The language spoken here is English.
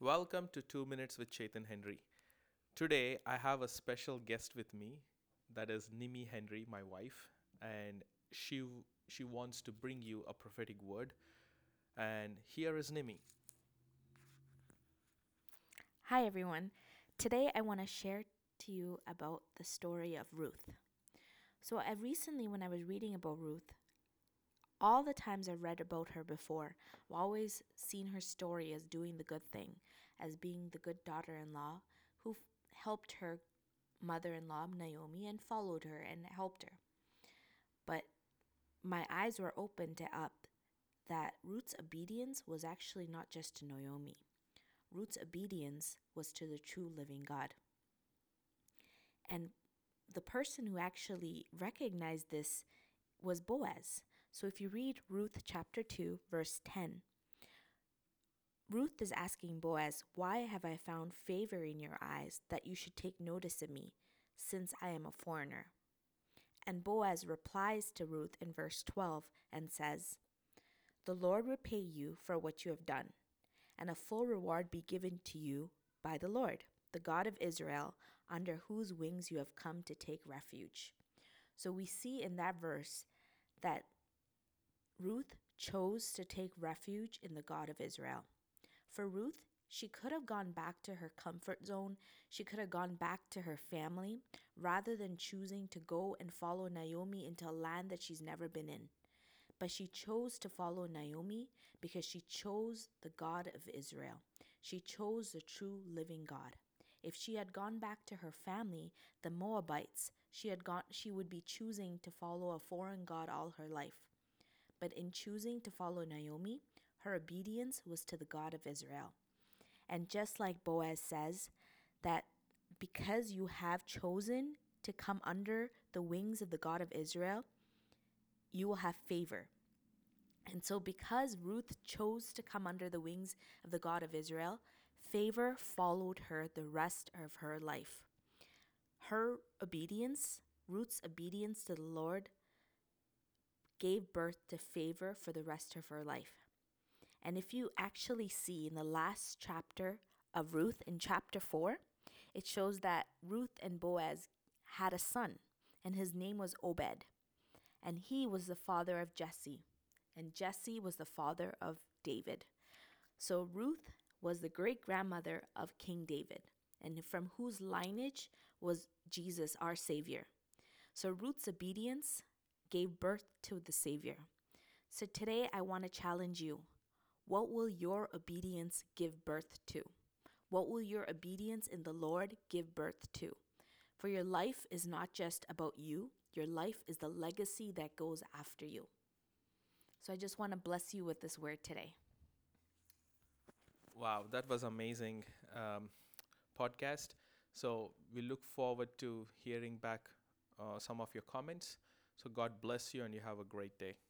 Welcome to 2 Minutes with Chetan Henry. Today, I have a special guest with me. That is Nimi Henry, my wife. And she wants to bring you a prophetic word. And here is Nimi. Hi, everyone. Today, I want to share to you about the story of Ruth. So recently, when I was reading about Ruth, all the times I've read about her before, I've always seen her story as doing the good thing, as being the good daughter-in-law who helped her mother-in-law, Naomi, and followed her and helped her. But my eyes were opened up that Ruth's obedience was actually not just to Naomi. Ruth's obedience was to the true living God. And the person who actually recognized this was Boaz. So if you read Ruth chapter 2, verse 10, Ruth is asking Boaz, "Why have I found favor in your eyes that you should take notice of me, since I am a foreigner?" And Boaz replies to Ruth in verse 12 and says, "The Lord repay you for what you have done, and a full reward be given to you by the Lord, the God of Israel, under whose wings you have come to take refuge." So we see in that verse that Ruth chose to take refuge in the God of Israel. For Ruth, she could have gone back to her comfort zone. She could have gone back to her family rather than choosing to go and follow Naomi into a land that she's never been in. But she chose to follow Naomi because she chose the God of Israel. She chose the true living God. If she had gone back to her family, the Moabites, she would be choosing to follow a foreign god all her life. But in choosing to follow Naomi, her obedience was to the God of Israel. And just like Boaz says, that because you have chosen to come under the wings of the God of Israel, you will have favor. And so because Ruth chose to come under the wings of the God of Israel, favor followed her the rest of her life. Her obedience, Ruth's obedience to the Lord, gave birth to favor for the rest of her life. And if you actually see in the last chapter of Ruth, in chapter 4, it shows that Ruth and Boaz had a son, and his name was Obed. And he was the father of Jesse, and Jesse was the father of David. So Ruth was the great-grandmother of King David, and from whose lineage was Jesus, our Savior. So Ruth's obedience gave birth to the Savior. So today I want to challenge you. What will your obedience give birth to? What will your obedience in the Lord give birth to? For your life is not just about you. Your life is the legacy that goes after you. So I just want to bless you with this word today. Wow, that was amazing podcast. So we look forward to hearing back some of your comments. So God bless you and you have a great day.